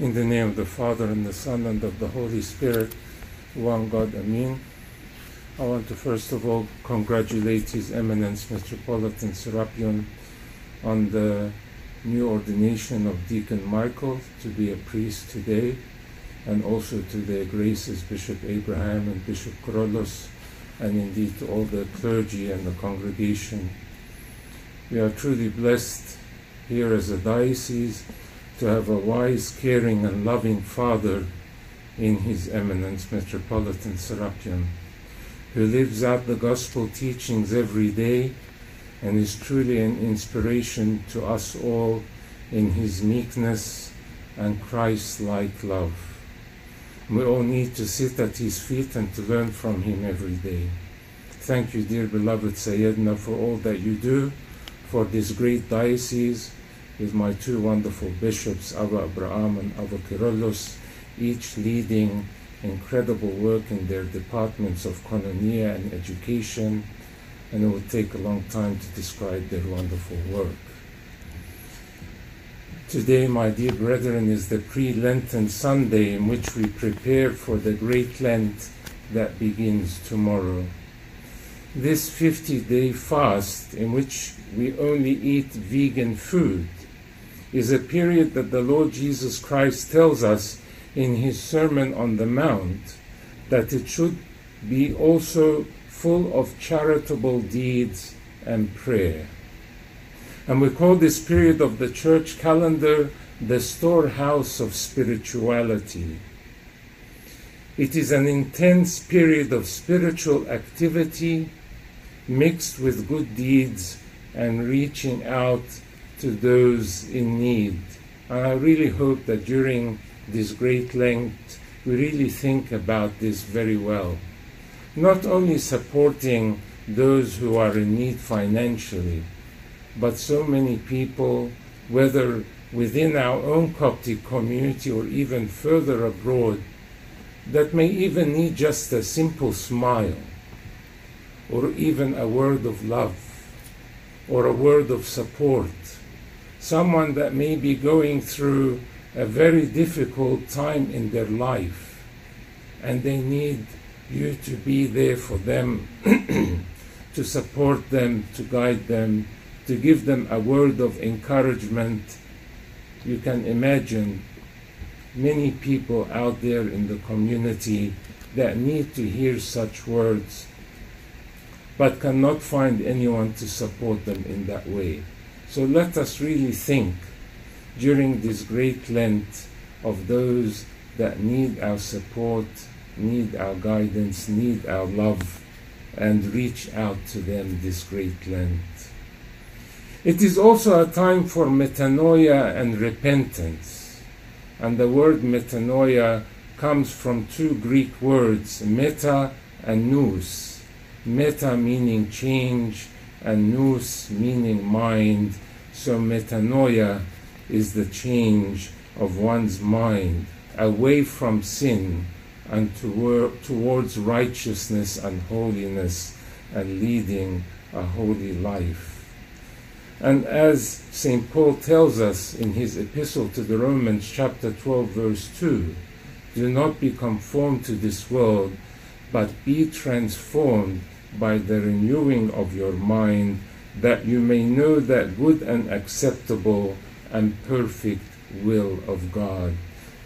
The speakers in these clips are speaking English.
In the name of the Father, and the Son, and of the Holy Spirit, one God, Amen. I want to first of all congratulate His Eminence Metropolitan Serapion on the new ordination of Deacon Michael to be a priest today, and also to their graces Bishop Abraham and Bishop Kyrillos, and indeed to all the clergy and the congregation. We are truly blessed here as a diocese to have a wise, caring, and loving Father in His Eminence Metropolitan Serapion, who lives out the gospel teachings every day and is truly an inspiration to us all in his meekness and Christ-like love. We all need to sit at his feet and to learn from him every day. Thank you, dear beloved Sayyidna, for all that you do for this great diocese, with my two wonderful bishops, Abba Abraham and Abba Kyrillos, each leading incredible work in their departments of koinonia and education, and it will take a long time to describe their wonderful work. Today, my dear brethren, is the pre-Lenten Sunday in which we prepare for the Great Lent that begins tomorrow. This 50-day fast, in which we only eat vegan food, is a period that the Lord Jesus Christ tells us in his Sermon on the Mount that it should be also full of charitable deeds and prayer. And we call this period of the church calendar the storehouse of spirituality. It is an intense period of spiritual activity mixed with good deeds and reaching out to those in need. And I really hope that during this Great Lent, we really think about this very well. Not only supporting those who are in need financially, but so many people, whether within our own Coptic community or even further abroad, that may even need just a simple smile, or even a word of love, or a word of support. Someone that may be going through a very difficult time in their life, and they need you to be there for them, to support them, to guide them, to give them a word of encouragement. You can imagine many people out there in the community that need to hear such words, but cannot find anyone to support them in that way. So let us really think during this Great Lent of those that need our support, need our guidance, need our love, and reach out to them this Great Lent. It is also a time for metanoia and repentance. And the word metanoia comes from two Greek words, meta and nous. Meta meaning change, and nous meaning mind. So metanoia is the change of one's mind away from sin and towards righteousness and holiness, and leading a holy life. And as Saint Paul tells us in his epistle to the Romans, chapter 12, verse 2, do not be conformed to this world, but be transformed by the renewing of your mind, that you may know that good and acceptable and perfect will of God.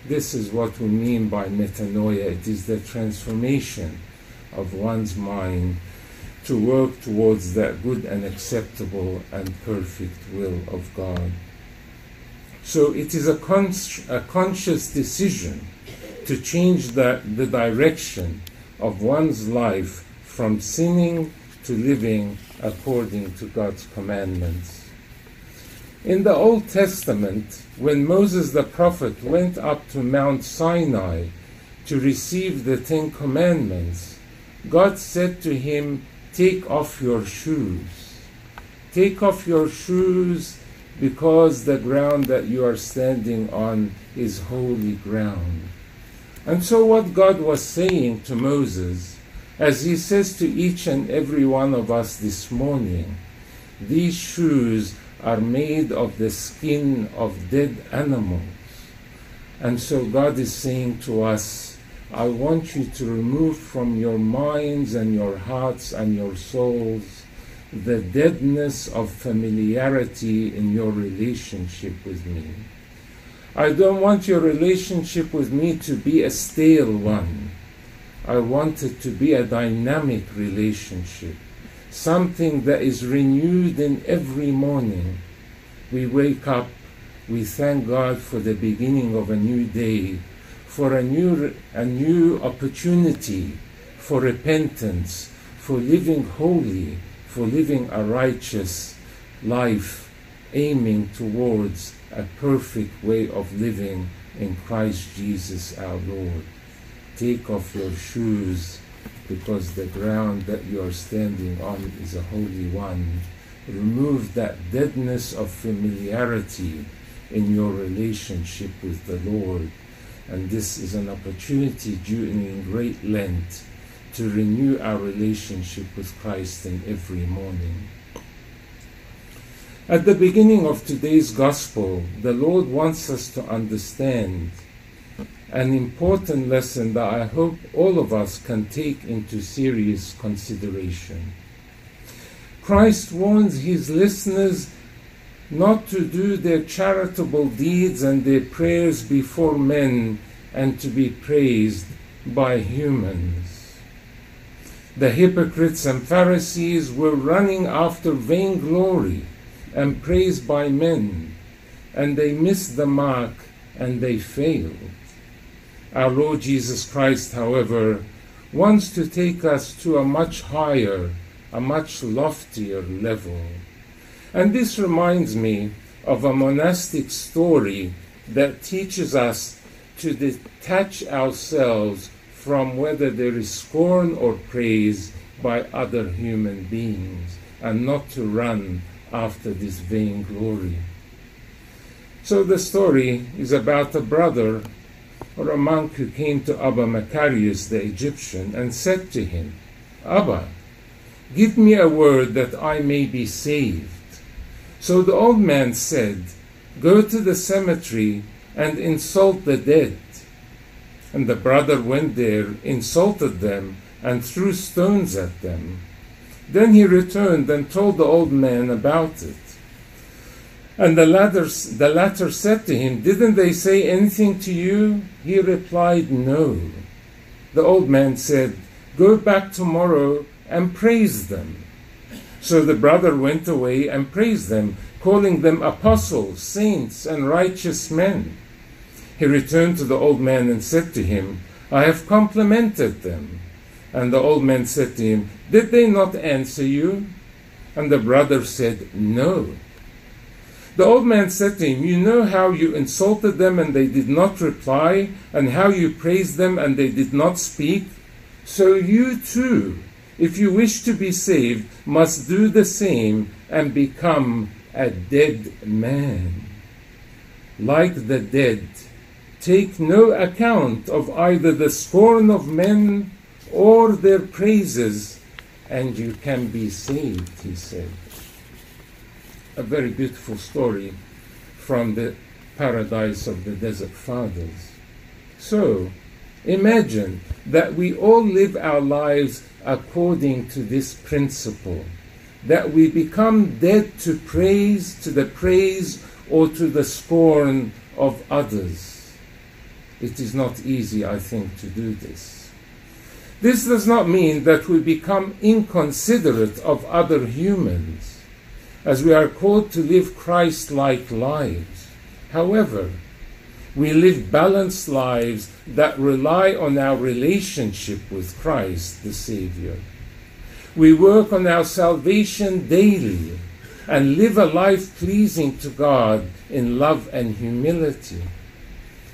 This is what we mean by metanoia. It is the transformation of one's mind to work towards that good and acceptable and perfect will of God. So it is a conscious decision to change the direction of one's life from sinning to living according to God's commandments. In the Old Testament, when Moses the prophet went up to Mount Sinai to receive the Ten Commandments, God said to him, take off your shoes. Take off your shoes, because the ground that you are standing on is holy ground. And so what God was saying to Moses, as he says to each and every one of us this morning, these shoes are made of the skin of dead animals, And so God is saying to us, I want you to remove from your minds and your hearts and your souls the deadness of familiarity in your relationship with me. I don't want your relationship with me to be a stale one. I want it to be a dynamic relationship, something that is renewed in every morning. We wake up, we thank God for the beginning of a new day, for a new opportunity, for repentance, for living holy, for living a righteous life, aiming towards a perfect way of living in Christ Jesus our Lord. Take off your shoes, because the ground that you are standing on is a holy one. Remove that deadness of familiarity in your relationship with the Lord. And this is an opportunity during Great Lent to renew our relationship with Christ in every morning. At the beginning of today's Gospel, the Lord wants us to understand an important lesson that I hope all of us can take into serious consideration. Christ warns his listeners not to do their charitable deeds and their prayers before men and to be praised by humans. The hypocrites and Pharisees were running after vainglory and praise by men, and they missed the mark and they failed. Our Lord Jesus Christ, however, wants to take us to a much higher, a much loftier level. And this reminds me of a monastic story that teaches us to detach ourselves from whether there is scorn or praise by other human beings, and not to run after this vainglory. So the story is about a brother or a monk who came to Abba Macarius the Egyptian and said to him, Abba, give me a word that I may be saved. So the old man said, Go to the cemetery and insult the dead. And the brother went there, insulted them, and threw stones at them. Then he returned and told the old man about it. And the latter said to him, Didn't they say anything to you? He replied, No. The old man said, Go back tomorrow and praise them. So the brother went away and praised them, calling them apostles, saints, and righteous men. He returned to the old man and said to him, I have complimented them. And the old man said to him, Did they not answer you? And the brother said, No. The old man said to him, You know how you insulted them and they did not reply, and how you praised them and they did not speak? So you too, if you wish to be saved, must do the same and become a dead man. Like the dead, take no account of either the scorn of men or their praises, and you can be saved, he said. A very beautiful story from the paradise of the Desert Fathers. So, imagine that we all live our lives according to this principle, that we become dead to praise, to the praise or to the scorn of others. It is not easy, I think, to do this. This does not mean that we become inconsiderate of other humans, as we are called to live Christ-like lives. However, we live balanced lives that rely on our relationship with Christ, the Savior. We work on our salvation daily and live a life pleasing to God in love and humility.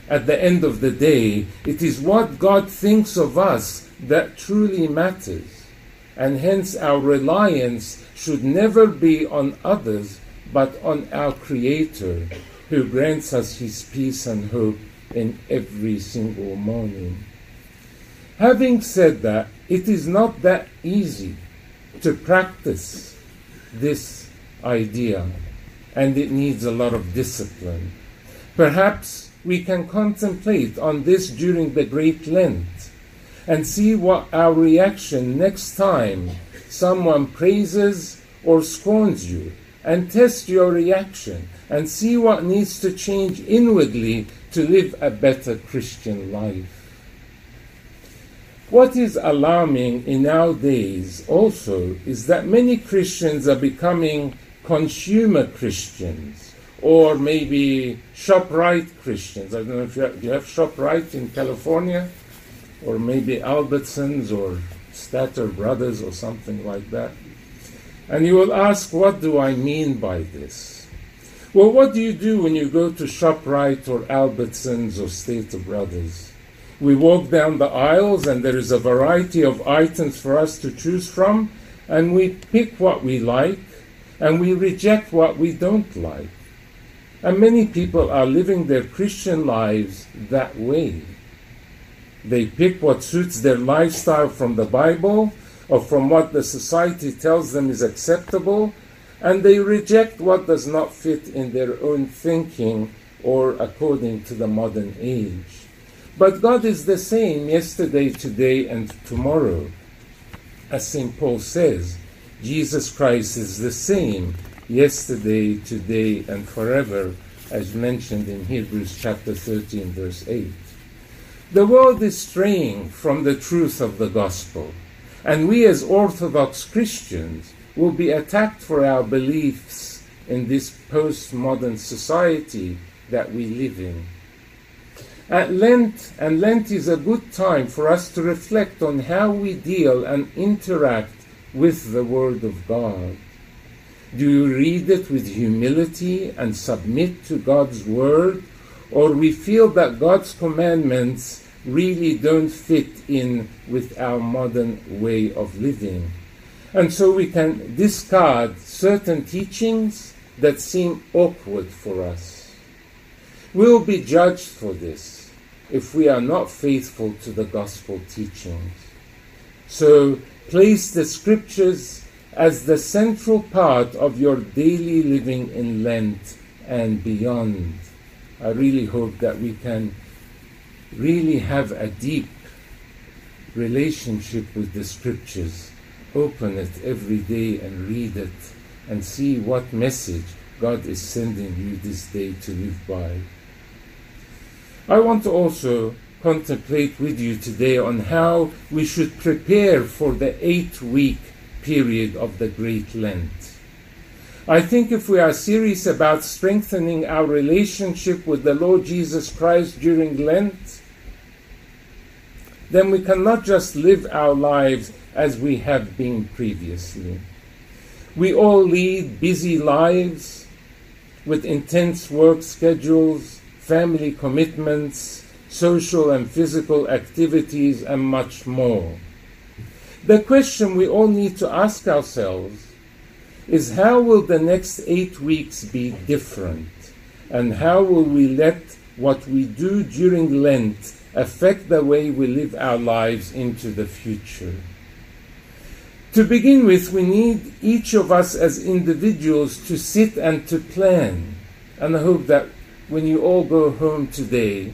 At the end of the day, it is what God thinks of us that truly matters. And hence our reliance should never be on others, but on our Creator, who grants us his peace and hope in every single morning. Having said that, it is not that easy to practice this idea, and it needs a lot of discipline. Perhaps we can contemplate on this during the Great Lent and see what our reaction next time someone praises or scorns you, and test your reaction and see what needs to change inwardly to live a better Christian life. What is alarming in our days also is that many Christians are becoming consumer Christians, or maybe ShopRite Christians. I don't know if you have ShopRite in California, or maybe Albertsons or Stater Brothers or something like that. And you will ask, what do I mean by this? Well, what do you do when you go to ShopRite or Albertsons or Stater Brothers? We walk down the aisles and there is a variety of items for us to choose from, and we pick what we like and we reject what we don't like. And many people are living their Christian lives that way. They pick what suits their lifestyle from the Bible or from what the society tells them is acceptable, and they reject what does not fit in their own thinking or according to the modern age. But God is the same yesterday, today, and tomorrow. As St. Paul says, Jesus Christ is the same yesterday, today, and forever, as mentioned in Hebrews chapter 13, verse 8. The world is straying from the truth of the gospel, and we as Orthodox Christians will be attacked for our beliefs in this postmodern society that we live in. At Lent, and Lent is a good time for us to reflect on how we deal and interact with the Word of God. Do you read it with humility and submit to God's Word, or we feel that God's commandments really don't fit in with our modern way of living? And so we can discard certain teachings that seem awkward for us. We'll be judged for this if we are not faithful to the gospel teachings. So place the scriptures as the central part of your daily living in Lent and beyond. I really hope that we can really have a deep relationship with the scriptures. Open it every day and read it and see what message God is sending you this day to live by. I want to also contemplate with you today on how we should prepare for the 8-week period of the Great Lent. I think if we are serious about strengthening our relationship with the Lord Jesus Christ during Lent, then we cannot just live our lives as we have been previously. We all lead busy lives with intense work schedules, family commitments, social and physical activities, and much more. The question we all need to ask ourselves is, how will the next 8 weeks be different? And how will we let what we do during Lent affect the way we live our lives into the future? To begin with, we need each of us as individuals to sit and to plan. And I hope that when you all go home today,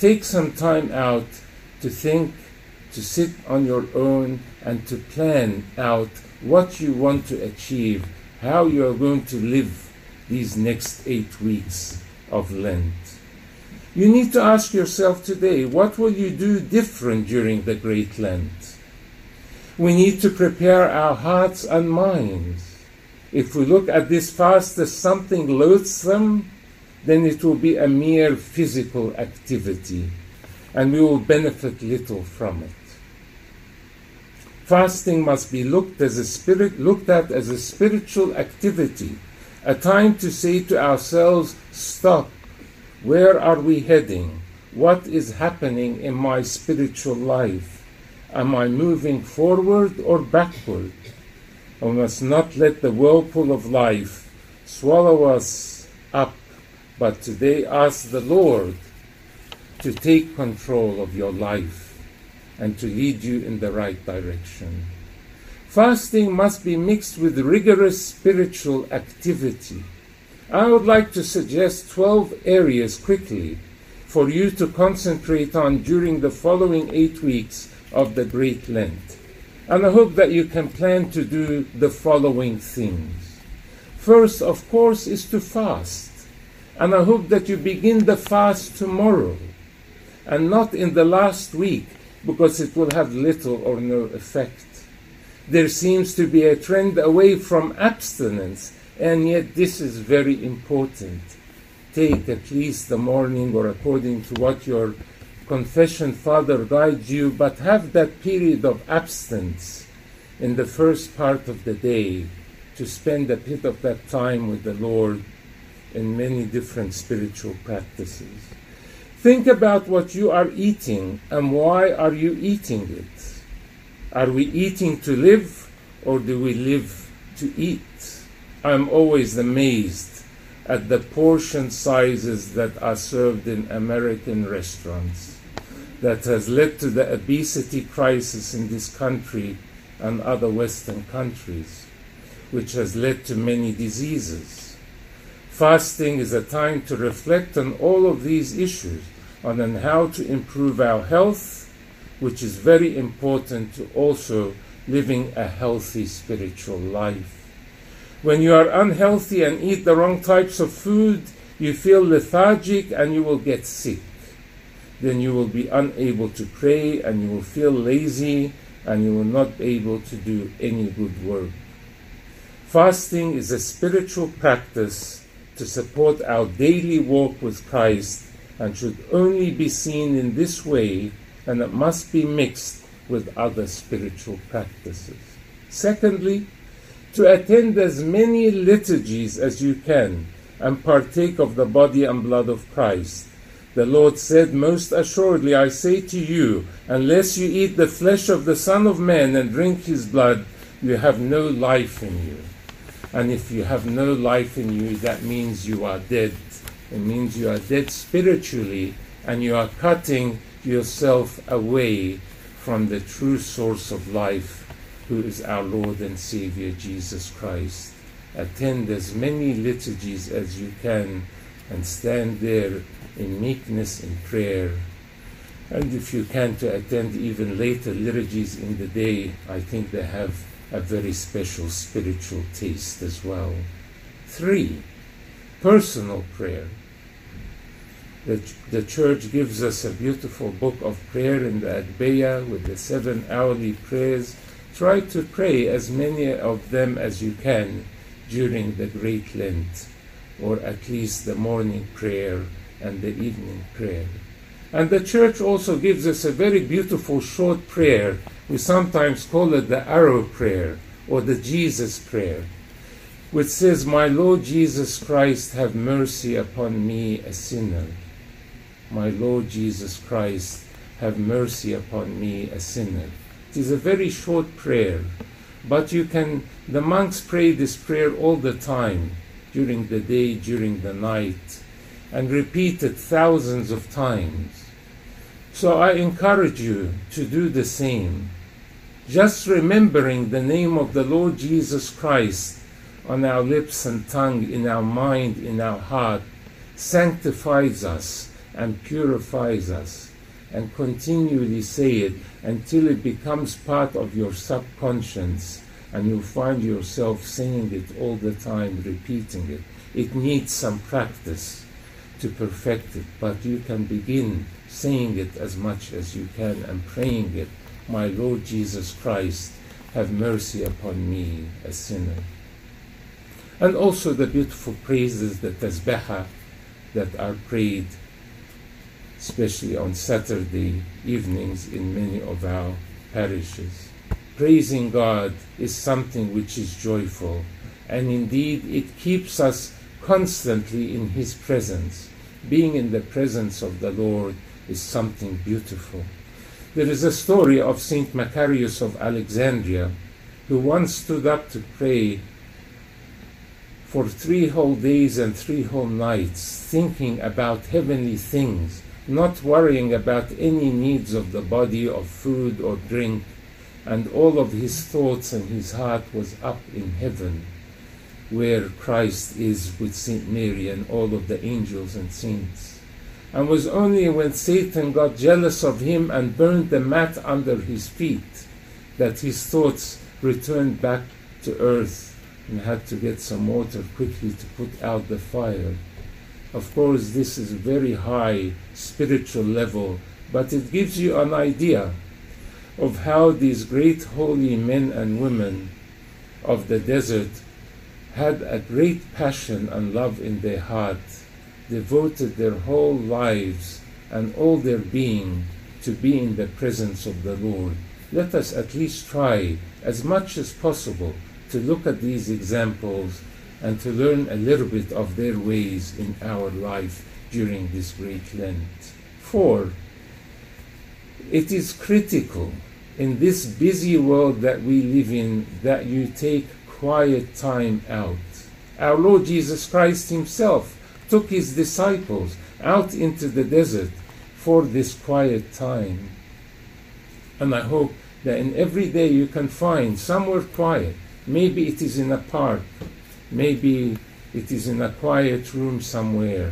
take some time out to think, to sit on your own, and to plan out what you want to achieve, how you are going to live these next 8 weeks of Lent. You need to ask yourself today, what will you do different during the Great Lent? We need to prepare our hearts and minds. If we look at this fast as something loathsome, then it will be a mere physical activity, and we will benefit little from it. Fasting must be looked at as a spiritual activity, a time to say to ourselves, stop, where are we heading? What is happening in my spiritual life? Am I moving forward or backward? We must not let the whirlpool of life swallow us up, but today ask the Lord to take control of your life and to lead you in the right direction. Fasting must be mixed with rigorous spiritual activity. I would like to suggest 12 areas quickly for you to concentrate on during the following 8 weeks of the Great Lent. And I hope that you can plan to do the following things. First, of course, is to fast. And I hope that you begin the fast tomorrow and not in the last week, because it will have little or no effect. There seems to be a trend away from abstinence, and yet this is very important. Take at least the morning, or according to what your confession father guides you, but have that period of abstinence in the first part of the day to spend a bit of that time with the Lord in many different spiritual practices. Think about what you are eating and why are you eating it. Are we eating to live, or do we live to eat? I'm always amazed at the portion sizes that are served in American restaurants. That has led to the obesity crisis in this country and other Western countries, which has led to many diseases. Fasting is a time to reflect on all of these issues, on how to improve our health, which is very important to also living a healthy spiritual life. When you are unhealthy and eat the wrong types of food, you feel lethargic and you will get sick. Then you will be unable to pray, and you will feel lazy, and you will not be able to do any good work. Fasting is a spiritual practice to support our daily walk with Christ, and should only be seen in this way, and it must be mixed with other spiritual practices. Secondly, to attend as many liturgies as you can and partake of the body and blood of Christ. The Lord said, "Most assuredly I say to you, unless you eat the flesh of the Son of Man and drink his blood, you have no life in you." And if you have no life in you, that means you are dead. It means you are dead spiritually, and you are cutting yourself away from the true source of life, who is our Lord and Savior Jesus Christ. Attend as many liturgies as you can, and stand there in meekness and prayer. And if you can, to attend even later liturgies in the day. I think they have a very special spiritual taste as well. 3, personal prayer. The Church gives us a beautiful book of prayer in the Adbeya with the 7 hourly prayers. Try to pray as many of them as you can during the Great Lent, or at least the morning prayer and the evening prayer. And the Church also gives us a very beautiful short prayer. We sometimes call it the arrow prayer or the Jesus prayer, which says, "My Lord Jesus Christ, have mercy upon me, a sinner. My Lord Jesus Christ, have mercy upon me, a sinner." It is a very short prayer, but the monks pray this prayer all the time, during the day, during the night, and repeat it thousands of times. So I encourage you to do the same. Just remembering the name of the Lord Jesus Christ on our lips and tongue, in our mind, in our heart, sanctifies us and purifies us. And continually say it until it becomes part of your subconscious, and you'll find yourself saying it all the time, repeating it. It needs some practice to perfect it, but you can begin saying it as much as you can and praying it. "My Lord Jesus Christ, have mercy upon me, a sinner." And also the beautiful praises, the tasbihah, that are prayed especially on Saturday evenings in many of our parishes. Praising God is something which is joyful, and indeed it keeps us constantly in his presence. Being in the presence of the Lord is something beautiful. There is a story of Saint Macarius of Alexandria, who once stood up to pray for 3 whole days and 3 whole nights, thinking about heavenly things, not worrying about any needs of the body, of food or drink, and all of his thoughts and his heart was up in heaven, where Christ is with Saint Mary and all of the angels and saints. and was only when Satan got jealous of him and burned the mat under his feet that his thoughts returned back to earth and had to get some water quickly to put out the fire. Of course, this is a very high spiritual level, but it gives you an idea of how these great holy men and women of the desert had a great passion and love in their heart, devoted their whole lives and all their being to be in the presence of the Lord. Let us at least try as much as possible to look at these examples and to learn a little bit of their ways in our life during this great Lent. 4. It is critical in this busy world that we live in that you take quiet time out. Our Lord Jesus Christ himself took his disciples out into the desert for this quiet time. And I hope that in every day you can find somewhere quiet. Maybe it is in a park. Maybe it is in a quiet room somewhere.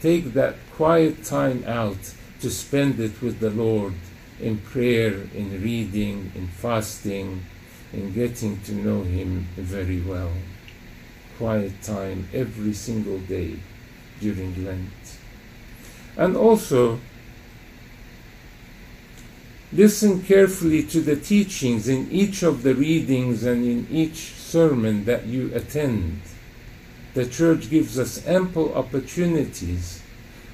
Take that quiet time out to spend it with the Lord in prayer, in reading, in fasting, in getting to know Him very well. Quiet time every single day during Lent. And also, listen carefully to the teachings in each of the readings and in each sermon that you attend. The Church gives us ample opportunities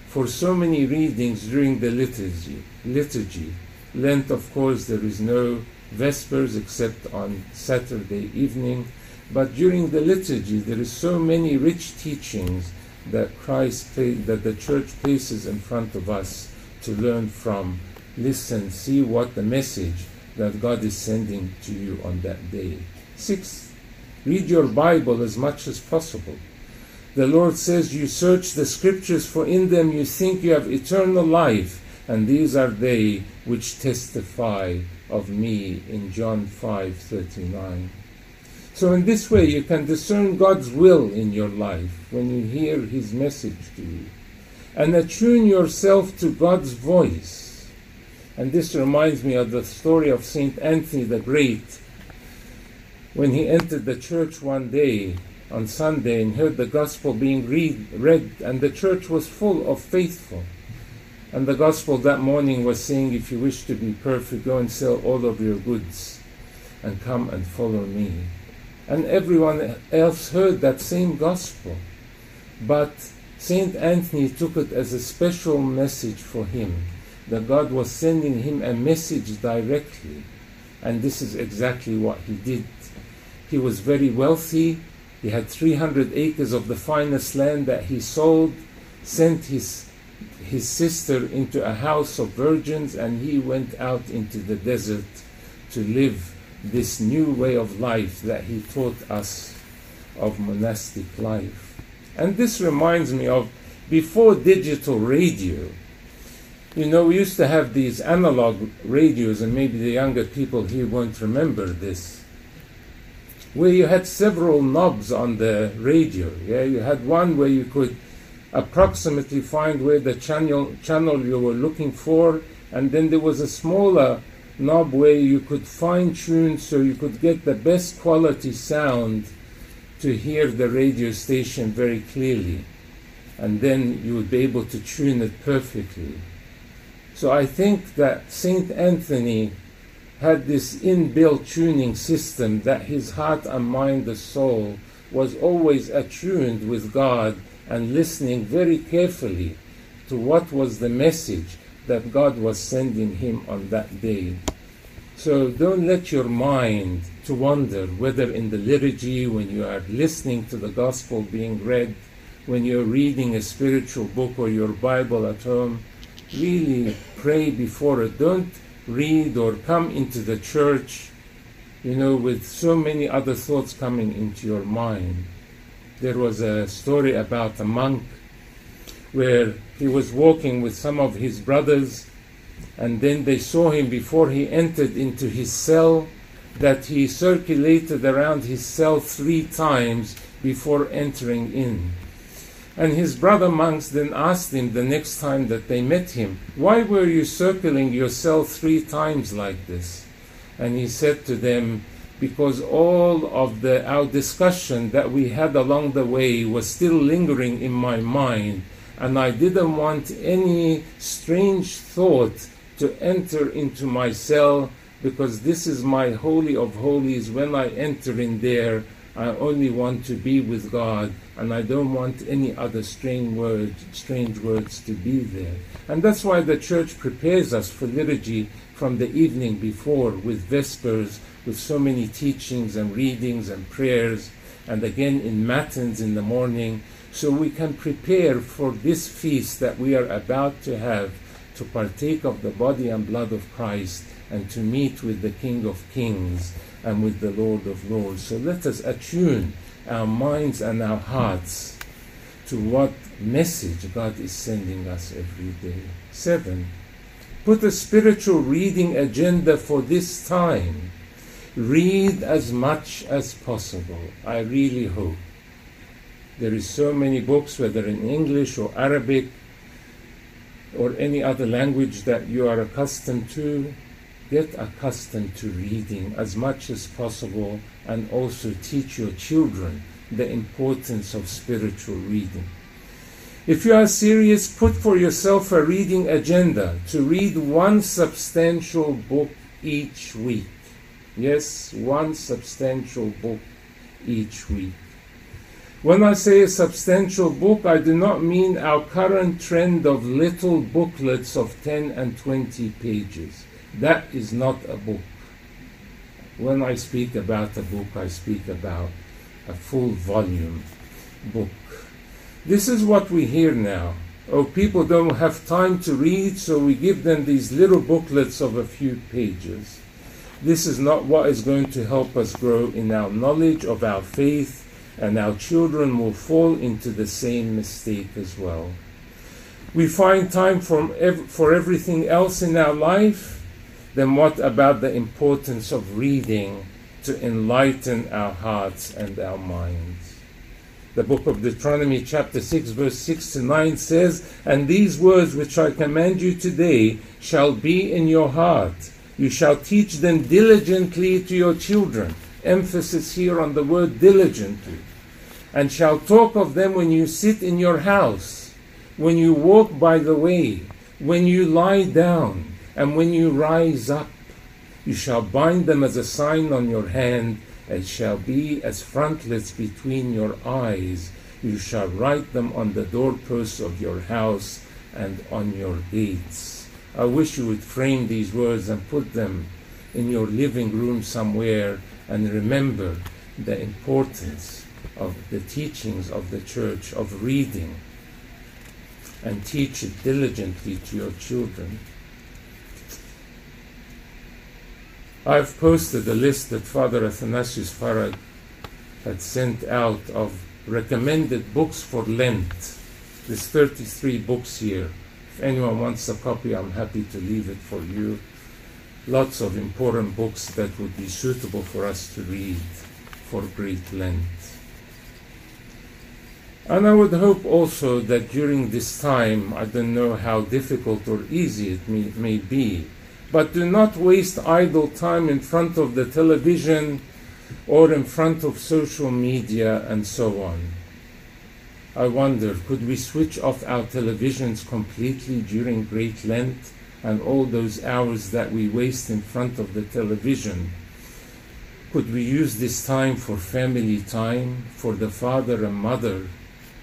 for so many readings during the liturgy. Lent, of course, there is no Vespers except on Saturday evening, but during the liturgy there is so many rich teachings that the Church places in front of us to learn from. Listen, see what the message that God is sending to you on that day. 6. Read your Bible as much as possible. The Lord says, you search the Scriptures, for in them you think you have eternal life, and these are they which testify of me, in John 5:39. So in this way you can discern God's will in your life when you hear His message to you, and attune yourself to God's voice. And this reminds me of the story of Saint Anthony the Great, when he entered the church one day on Sunday and heard the gospel being read, and the church was full of faithful. And the gospel that morning was saying, if you wish to be perfect, go and sell all of your goods and come and follow me. And everyone else heard that same gospel, but Saint Anthony took it as a special message for him, that God was sending him a message directly. And this is exactly what he did. He was very wealthy. He had 300 acres of the finest land that he sold, sent his sister into a house of virgins, and he went out into the desert to live this new way of life that he taught us, of monastic life. And this reminds me of before digital radio. You know, we used to have these analog radios, and maybe the younger people here won't remember this, where you had several knobs on the radio. Yeah, you had one where you could approximately find where the channel you were looking for, and then there was a smaller knob where you could fine-tune so you could get the best quality sound to hear the radio station very clearly, and then you would be able to tune it perfectly. So I think that Saint Anthony had this inbuilt tuning system, that his heart and mind, the soul, was always attuned with God and listening very carefully to what was the message that God was sending him on that day. So don't let your mind to wander, whether in the liturgy, when you are listening to the gospel being read, when you're reading a spiritual book or your Bible at home. Really pray before it. Don't read or come into the church, with so many other thoughts coming into your mind. There was a story about a monk where he was walking with some of his brothers, and then they saw him before he entered into his cell, that he circulated around his cell 3 times before entering in. And his brother monks then asked him the next time that they met him, "Why were you circling yourself 3 times like this?" And he said to them, "Because all of our discussion that we had along the way was still lingering in my mind, and I didn't want any strange thought to enter into my cell, because this is my holy of holies. When I enter in there, I only want to be with God, and I don't want any other strange words to be there." And that's why the Church prepares us for liturgy from the evening before, with Vespers, with so many teachings and readings and prayers, and again in Matins in the morning, so we can prepare for this feast that we are about to have, to partake of the body and blood of Christ, and to meet with the King of Kings and with the Lord of Lords. So let us attune our minds and our hearts to what message God is sending us every day. 7. Put a spiritual reading agenda for this time. Read as much as possible. I really hope. There is so many books, whether in English or Arabic or any other language that you are accustomed to. Get accustomed to reading as much as possible, and also teach your children the importance of spiritual reading. If you are serious, put for yourself a reading agenda to read 1 substantial book each week. Yes, 1 substantial book each week. When I say a substantial book, I do not mean our current trend of little booklets of 10 and 20 pages. That is not a book. When I speak about a book, I speak about a full volume book. This is what we hear now. Oh, people don't have time to read, so we give them these little booklets of a few pages. This is not what is going to help us grow in our knowledge of our faith, and our children will fall into the same mistake as well. We find time for everything else in our life. Then what about the importance of reading to enlighten our hearts and our minds? The book of Deuteronomy chapter 6 verse 6 to 9 says, "And these words which I command you today shall be in your heart. You shall teach them diligently to your children." Emphasis here on the word diligently. "And shall talk of them when you sit in your house, when you walk by the way, when you lie down, and when you rise up. You shall bind them as a sign on your hand, and shall be as frontlets between your eyes. You shall write them on the doorposts of your house and on your gates." I wish you would frame these words and put them in your living room somewhere, and remember the importance of the teachings of the Church, of reading, and teach it diligently to your children. I've posted a list that Father Athanasius Farad had sent out of recommended books for Lent. There's 33 books here. If anyone wants a copy, I'm happy to leave it for you. Lots of important books that would be suitable for us to read for Great Lent. And I would hope also that during this time, I don't know how difficult or easy it may be, but do not waste idle time in front of the television or in front of social media and so on. I wonder, could we switch off our televisions completely during Great Lent, and all those hours that we waste in front of the television? Could we use this time for family time, for the father and mother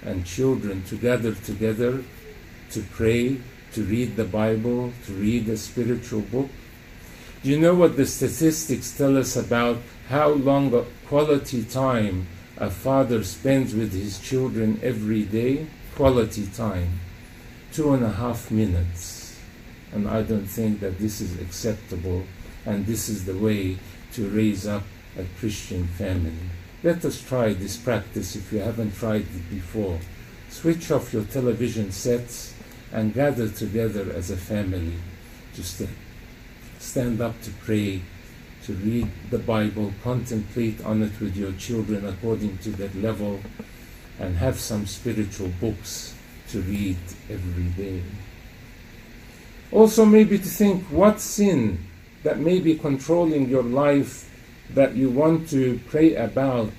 and children to gather together, to pray, to read the Bible, to read a spiritual book? Do you know what the statistics tell us about how long a quality time a father spends with his children every day? Quality time. 2.5 minutes. And I don't think that this is acceptable, and this is the way to raise up a Christian family. Let us try this practice if you haven't tried it before. Switch off your television sets and gather together as a family to stand up to pray, to read the Bible, contemplate on it with your children according to their level, and have some spiritual books to read every day. Also maybe to think what sin that may be controlling your life that you want to pray about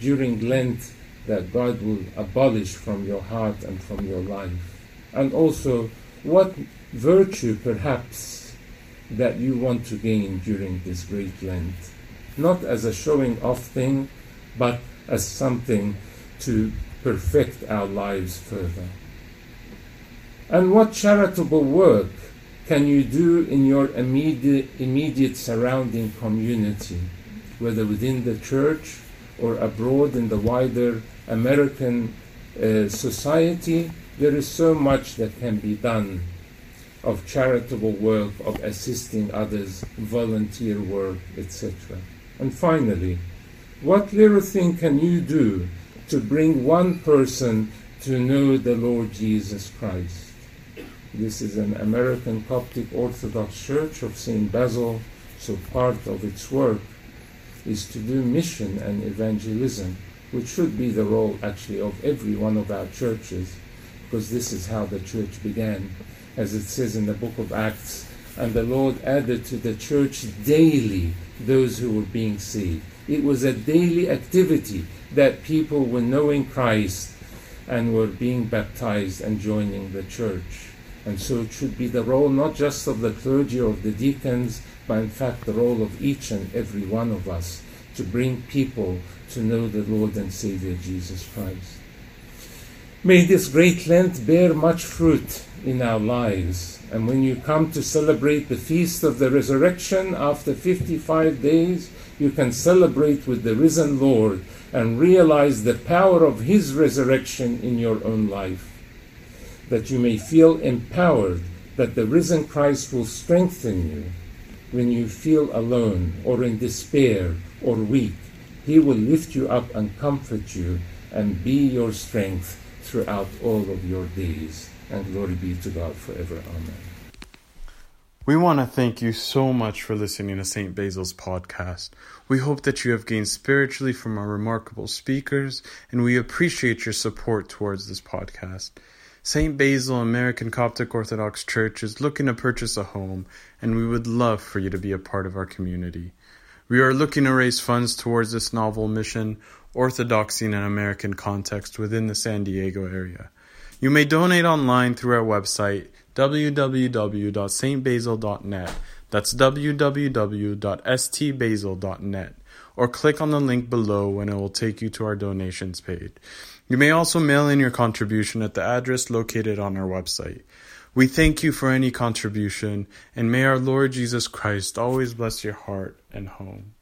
during Lent that God will abolish from your heart and from your life. And also what virtue perhaps that you want to gain during this great Lent. Not as a showing off thing, but as something to perfect our lives further. And what charitable work can you do in your immediate surrounding community, whether within the church or abroad in the wider American society? There is so much that can be done of charitable work, of assisting others, volunteer work, etc. And finally, what little thing can you do to bring one person to know the Lord Jesus Christ? This is an American Coptic Orthodox Church of St. Basil, so part of its work is to do mission and evangelism, which should be the role actually of every one of our churches, because this is how the church began. As it says in the book of Acts, and the Lord added to the church daily those who were being saved. It was a daily activity that people were knowing Christ and were being baptized and joining the church. And so it should be the role not just of the clergy or the deacons, but in fact the role of each and every one of us to bring people to know the Lord and Savior Jesus Christ. May this great Lent bear much fruit in our lives. And when you come to celebrate the Feast of the Resurrection after 55 days, you can celebrate with the risen Lord and realize the power of His resurrection in your own life, that you may feel empowered, that the risen Christ will strengthen you when you feel alone or in despair or weak. He will lift you up and comfort you and be your strength throughout all of your days. And glory be to God forever. Amen. We want to thank you so much for listening to St. Basil's podcast. We hope that you have gained spiritually from our remarkable speakers, and we appreciate your support towards this podcast. St. Basil American Coptic Orthodox Church is looking to purchase a home, and we would love for you to be a part of our community. We are looking to raise funds towards this novel mission, Orthodoxy in an American Context, within the San Diego area. You may donate online through our website, www.stbasil.net, that's www.stbasil.net, or click on the link below and it will take you to our donations page. You may also mail in your contribution at the address located on our website. We thank you for any contribution, and may our Lord Jesus Christ always bless your heart and home.